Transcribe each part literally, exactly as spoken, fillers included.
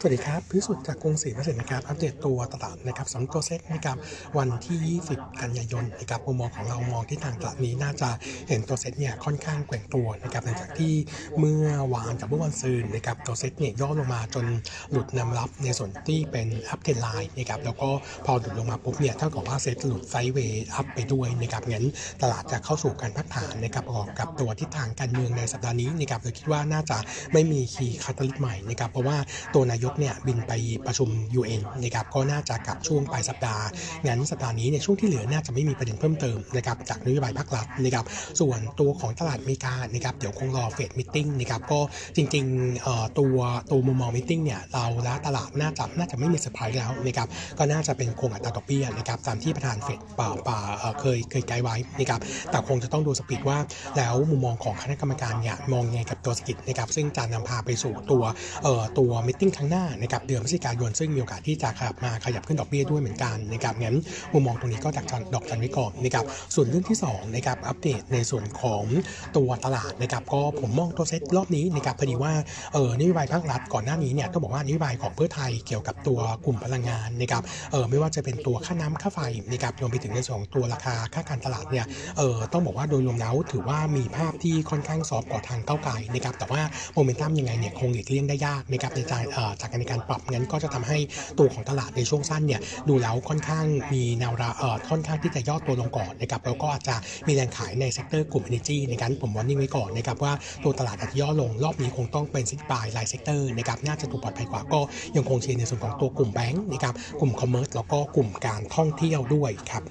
สวัสดีครับพิสุทธิ์จากกรุงศรีเกษตรนะครับอัปเดตตัวตลาดนะครับสำหรับตัวเซ็ตนะครับวันที่ยี่สิบกันยายนนะครับมุมมองของเรามองที่ทางตลาดนี้น่าจะเห็นตัวเซ็ตเนี่ยค่อนข้างแกว่งตัวนะครับหลังจากที่เมื่อวานกับเมื่อวันซืนนะครับตัวเซ็ตเนี่ยย่อลงมาจนหลุดแนวรับในส่วนที่เป็นอัพเทรนไลน์นะครับแล้วก็พอหลุดลงมาปุ๊บเนี่ยเท่ากับว่าเซ็ตหลุดไซด์เวย์อัพไปด้วยนะครับงั้นตลาดจะเข้าสู่การพักฐานนะครับประกอบกับตัวทิศทางการเมืองในสัปดาห์นี้นะครับเราคิดว่าน่าจะไม่มีคีย์คาตาลิสต์ใหม่นะครับเพราะว่าตัวนายกเนี่ยบินไปประชุม ยู เอ็น นะครับก็น่าจะกลับช่วงปลายสัปดาห์งั้นสัปดาห์นี้เนี่ยช่วงที่เหลือน่าจะไม่มีประเด็นเพิ่มเติมนะครับจากนโยบายภาครัฐนะครับส่วนตัวของตลาดอเมริกานะครับเดี๋ยวคงรอเฟดมิทติ้งนะครับก็จริงๆเอ่อตัวตัวมุมมองมิทติ้งเนี่ยเราและตลาดน่าจะน่าจะไม่มีเซอร์ไพรส์แล้วนะครับก็น่าจะเป็นคงอัตราดอกเบี้ยนะครับตามที่ประธานเฟดป่าป่าเคยเคยไกด์ไว้นะครับแต่คงจะต้องดูสปีดว่าแล้วมุมมองของคณะกรรมการเนี่ยมองไงกับตัวเศรษฐกิจนะครับซึ่งจะนำพาไปสู่ตัวเอ่อตัวมิทติ้งครั้งหน้านะครับเดือนพฤศจิกายนซึ่งมีโอกาสที่จะขยับมาขยับขึ้นดอกเบี้ยด้วยเหมือนกันนะครับงั้นมุมมองตรงนี้ก็ดักจันดอกจันไว้ก่อนนะครับส่วนเรื่องที่สองนะครับอัปเดตในส่วนของตัวตลาดนะครับก็ผมมองตัวเซ็ตรอบนี้นะครับพอดีว่าเอ่อนโยบายภาครัฐก่อนหน้านี้เนี่ยก็บอกว่านโยบายของเพื่อไทยเกี่ยวกับตัวกลุ่มพลังงานนะครับเอ่อไม่ว่าจะเป็นตัวค่าน้ำค่าไฟนะครับรวมไปถึงในส่วนของตัวราคาค่าการตลาดเนี่ยเอ่อต้องบอกว่าโดยรวมแล้วถือว่ามีภาพที่ค่อนข้างซอฟกว่าทางก้าวไกลนะครับแต่ว่าโมเมนตัมยังไงเนี่ยคงหลีกเลี่ยงได้ยากนะครับในการจากการในการปรับงั้นก็จะทำให้ตัวของตลาดในช่วงสั้นเนี่ยดูแล้วค่อนข้างมีแนวราเอ่อค่อนข้างที่จะย่อตัวลงก่อนนะครับแล้วก็อาจจะมีแรงขายในเซกเตอร์กลุ่ม Energy ในการผมวอร์นิ่งไว้ก่อนนะครับว่าตัวตลาดอาจจะย่อลงรอบนี้คงต้องเป็นซิกบายหลายเซกเตอร์นะครับน่าจะถูกปลอดภัยกว่าก็ยังคงเชียร์ในส่วนของตัวกลุ่มแบงก์นะครับกลุ่มคอมเมอร์สแล้วก็กลุ่มการท่องเที่ยวด้วยครับ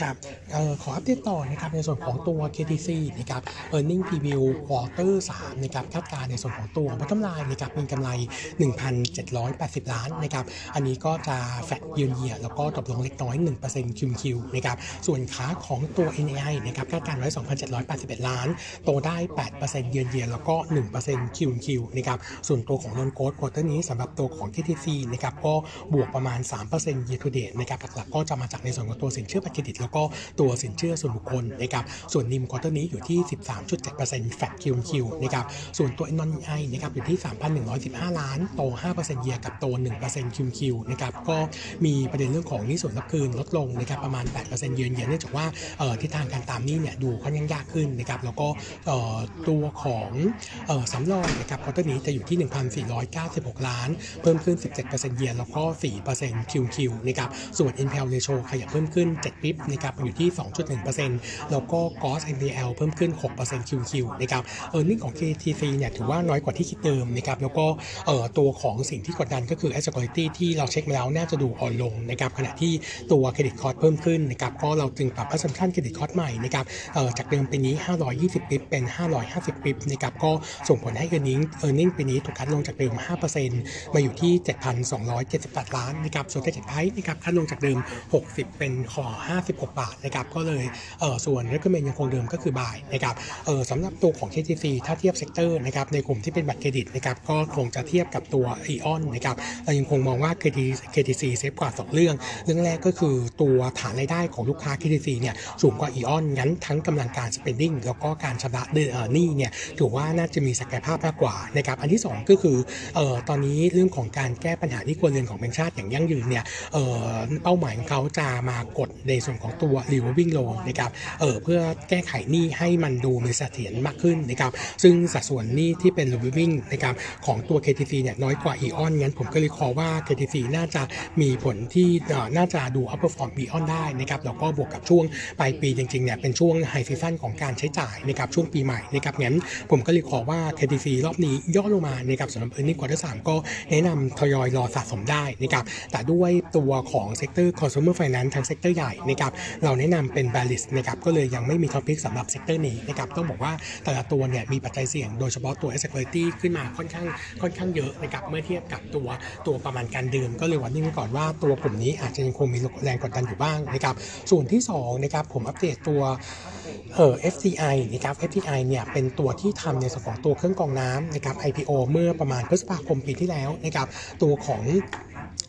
ครับเอ่อขออัปเดตต่อนะครับในส่วนของตัว เค ที ซี นะครับ Earning Preview Quarter สามนะครับคาดการณ์ในส่วนของตัว Bottom Line นะครับมีกำไร หนึ่งพันเจ็ดร้อยแปดสิบล้านนะครับอันนี้ก็จะแฟลตเยียร์เยียร์แล้วก็ตกลงเล็กน้อย หนึ่งเปอร์เซ็นต์ คิว คิว นะครับส่วนขาของตัว เอ็น เอ ไอ นะครับคาดการณ์ไว้ สองพันเจ็ดร้อยแปดสิบเอ็ดล้านโตได้ แปดเปอร์เซ็นต์ เยียร์เยียร์แล้วก็ หนึ่งเปอร์เซ็นต์ คิว คิว นะครับส่วนตัวของ Loan Growth Quarter นี้สำหรับตัวของ เค ที ซี นะครับก็บวกประมาณ สามเปอร์เซ็นต์ Year to Date นะครับหลักๆก็จะมาจากในส่วนของตัวสินเชื่อบัตรเครดิตก็ตัวสินเชื่อส่วนบุคคลนะครับส่วนนิมควอเตอร์นี้อยู่ที่ สิบสามจุดเจ็ดเปอร์เซ็นต์ แฟลต คิว คิว นะครับส่วนตัว ไอ โอ เอ็น นะครับอยู่ที่ สามพันหนึ่งร้อยสิบห้าล้านโต ห้าเปอร์เซ็นต์ เยียร์กับโต หนึ่งเปอร์เซ็นต์ คิว คิว นะครับก็มีประเด็นเรื่องของหนี้ส่วนรับคืนลดลงนะครับประมาณ แปดเปอร์เซ็นต์ เยียร์เยียร์เนื่องจากว่าเอ่อทิศทางการตามหนี้เนี่ยดูค่อนข้างยากขึ้นนะครับแล้วก็เอ่อตัวของเอ่อสำรองนะครับควอเตอร์นี้จะอยู่ที่ หนึ่งพันสี่ร้อยเก้าสิบหกล้านเพิ่มขึ้น สิบเจ็ดเปอร์เซ็นต์ เยียร์แล้วก็ สี่เปอร์เซ็นต์ คิว คิว นะครับส่วน เอ็น พี แอล Ratio ขยับเพิ่มขึ้น เจ็ด ปีนะครับอยู่ที่ สองจุดหนึ่งเปอร์เซ็นต์ แล้วก็ Gross เอ็น พี แอล เพิ่มขึ้น หกเปอร์เซ็นต์ คิว คิว นะครับ Earning ของ เค ที ซี เนี่ยถือว่าน้อยกว่าที่คิดเดิมนะครับแล้วก็เอ่อตัวของสิ่งที่กดดันก็คือ Asset Quality ที่เราเช็คมาแล้วน่าจะดูอ่อนลงนะครับขณะที่ตัว Credit Cost เพิ่มขึ้นนะครับก็เราจึงปรับ Assumption Credit Cost ใหม่นะครับเอ่อจากเดิมปีนี้ห้าร้อยยี่สิบปิ๊บเป็นห้าร้อยห้าสิบปิ๊บนะครับก็ส่งผลให้ Earning Earning ปีนี้ถูกคัดลงจากเดิม ห้าเปอร์เซ็นต์ มาอยู่ที่ เจ็ดพันสองร้อยเจ็ดสิบแปดล้านนะครับส่วน Ticket Price นะครับคัดลงจากเดิมหกสิบเป็นขอห้าสิบหกบาทนะครับก็เลยเอ่อส่วน recommend ยังคงเดิมก็คือบ่ายนะครับเอ่อสำหรับตัวของ เค ที ซี ถ้าเทียบเซกเตอร์นะครับในกลุ่มที่เป็นบัตรเครดิตนะครับก็คงจะเทียบกับตัว ไอ โอ เอ็น นะครับเรายังคงมองว่า เค ที ซี เซฟกว่าสองเรื่องเรื่องแรกก็คือตัวฐานรายได้ของลูกค้า เค ที ซี เนี่ยสูงกว่า ไอ โอ เอ็น งั้นทั้งกำลังการ spending แล้วก็การชำระหนี้เนี่ยถือว่าน่าจะมีศักยภาพมากกว่านะครับอันที่สองก็คือเอ่อตอนนี้เรื่องของการแก้ปัญหาหนี้ครัวเรือนของแบงก์ชาติอย่างยั่งยืนเนี่ยเอ่อเป้าหมายของเขาจะมากดในส่วนของตัว revolving loan นะครับเอ่อเพื่อแก้ไขหนี้ให้มันดูมีเสถียรมากขึ้นนะครับซึ่งสัดส่วนหนี้ที่เป็น revolving นะครับของตัว เค ที ซี เนี่ยน้อยกว่า ไอ โอ เอ็น งั้นผมก็เลยขอว่า เค ที ซี น่าจะมีผลที่น่าจะดู outperform ไอ โอ เอ็น ได้นะครับแล้วก็บวกกับช่วงปลายปีจริงๆเนี่ยเป็นช่วง high season ของการใช้จ่ายนะครับช่วงปีใหม่นะครับงั้นผมก็เลยขอว่า เค ที ซี รอบนี้ย่อลงมานะครับสำหรับ earning quarter สามก็แนะนำทยอยรอสะสมได้นะครับแต่ด้วยตัวของ sector consumer finance ทั้ง sector ใหญ่นะครับเราแนะนำเป็น balance นะครับก็เลยยังไม่มี topic สำหรับเซกเตอร์นี้นะครับต้องบอกว่าแต่ละตัวเนี่ยมีปัจจัยเสี่ยงโดยเฉพาะตัว asset quality ขึ้นมาค่อนข้างค่อนข้างเยอะนะครับเมื่อเทียบกับตัวตัวประมาณการเดิมก็เลยวันนี้ก่อนว่าตัวกลุ่มนี้อาจจะยังคงมีแรงกดดันอยู่บ้างนะครับส่วนที่สองนะครับผมอัปเดตตัวเอ่อ เอฟ ที ไอ นะครับ เอฟ ที ไอ เนี่ยเป็นตัวที่ทำในส่วนของตัวเครื่องกรองน้ำนะครับ ไอ พี โอ เมื่อประมาณพฤษภาคมปีที่แล้วนะครับตัวของ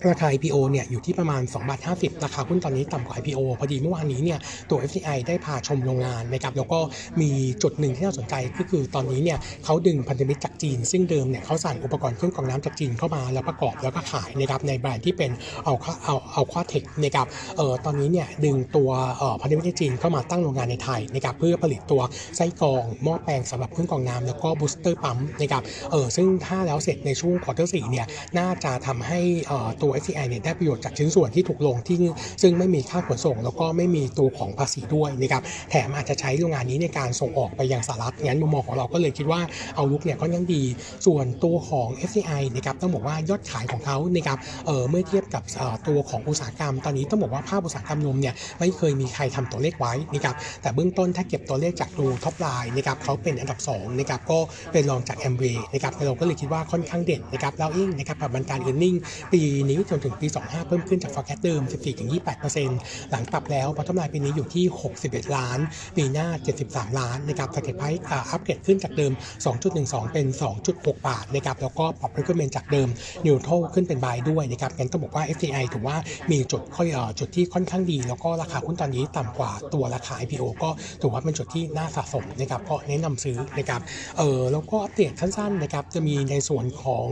ราคา ไอ พี โอ เนี่ยอยู่ที่ประมาณ สองจุดห้าศูนย์ ราคาหุ้นตอนนี้ต่ำกว่า ไอ พี โอ พอดีเมื่อวานนี้เนี่ยตัว เอฟ ที ไอ ได้พาชมโรงงานนะครับแล้วก็มีจุดหนึ่งที่น่าสนใจก็คือตอนนี้เนี่ยเขาดึงพันธมิตรจากจีนซึ่งเดิมเนี่ยเขาสั่งอุปกรณ์เครื่องกรองน้ำจากจีนเข้ามาแล้วประกอบแล้วก็ขายนะครับในแบรนด์ที่เป็นเอาค่าเอาเอาค่าเทคนะครับเอ่อตอนนี้เนี่ยดึงตัวเอ่อพันธมิตรจากจีนเข้ามาตั้งโรงงานในไทยนะครับเพื่อผลิตตัวไส้กรองหม้อแปลงสำหรับเครื่องกรองน้ำแล้วก็บูสเตอร์ปั๊มนะครับเอ่อซึ่งถ้าแล้วเสร็จในช่วงควอเตอร์สี่เนี่ยน่าจะทำให้เอ่อตัว เอฟ ที ไอ เนี่ยได้ประโยชน์จากชิ้นส่วนที่ถูกลงที่ซึ่งไม่มีค่าขนส่งแล้วก็ไม่มีตัวของภาษีด้วยนะครับแถมอาจจะใช้โรงงานนี้ในการส่งออกไปยังสหรัฐงั้นมุมมองของเราก็เลยคิดว่าเอาลุกเนี่ยก็ยังดีส่วนตัวของ เอฟ ที ไอ นะครับต้องบอกว่ายอดขายของเขานะครับเอ่อเมื่อเทียบกับตัวของอุตสาหกรรมตอนนี้ต้องบอกว่าภาคอุตสาหกรรมนมเนี่ยไม่เคยมีใครทำตัวเลขไว้นะครับแต่เบื้องต้นถ้าเก็บตัวเลขจากดูท็อปไลน์นะครับเขาเป็นอันดับสองนะครับก็เป็นรองจาก เอ็ม วี นะครับเราก็เลยคิดว่าค่อนข้างเด่นนะครับแล้วยิ่งนะครับปรับบันการ earning ปีนี้จนถึงปีสองสิบห้าเพิ่มขึ้นจาก forecast เดิม สิบสี่ถึงยี่สิบแปดเปอร์เซ็นต์ หลังปรับแล้ว bottom line ปีนี้อยู่ที่หกสิบเอ็ดล้านปีหน้าเจ็ดสิบสามล้านนะครับ target price อัปเกรดขึ้นจากเดิม สองจุดหนึ่งสอง เป็น สองจุดหกบาทนะครับแล้วก็ปรับ recommend จากเดิม neutral ขึ้นเป็น buy ด้วยนะครับงั้นต้องบอกว่า เอฟ ที ไอ ถือว่ามีจุดค่อยจุดที่ค่อนข้างดีแล้วก็ราคาหุ้นตอนนี้ต่ำกว่าตัวราคา ไอ พี โอ ก็ถือว่าเป็นจุดที่น่าสะสมนะครับก็แนะนำซื้อนะครับเออแล้วก็อัปเดตสั้นๆนะครับจะมีในส่วนของ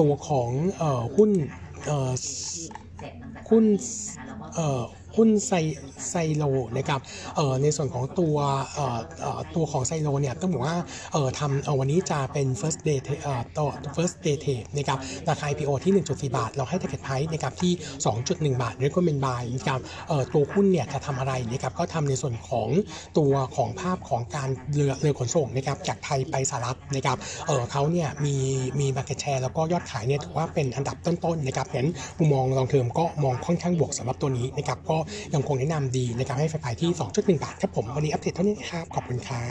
ตัวของเอ่อหุ้นเอ่อหุ้นเอ่อหุ้นไซไซโลนะครับเอ่อในส่วนของตัวเอ่อเอ่อตัวของไซโลเนี่ยต้องบอกว่าเอ่อทำเอ่อวันนี้จะเป็น first day เอ่อต่อ first day trade นะครับราคา ไอ พี โอ ที่ หนึ่งจุดสี่บาทเราให้ target price นะครับที่ สองจุดหนึ่งบาท recommend buy นะครับเอ่อตัวหุ้นเนี่ยจะทำอะไรนะครับก็ทำในส่วนของตัวของภาพของการเรือเรือขนส่งนะครับจากไทยไปสหรัฐนะครับเอ่อเขาเนี่ยมีมี market share แล้วก็ยอดขายเนี่ยถือว่าเป็นอันดับต้นๆนะครับงั้นมุมมองลองเทอมก็มองค่อนข้างบวกสำหรับตัวนี้นะครับก็ยังคงแนะนำดีนะครับให้ไฟไปที่ สองจุดหนึ่งบาทครับผมวันนี้อัปเดตเท่านี้ครับขอบคุณครับ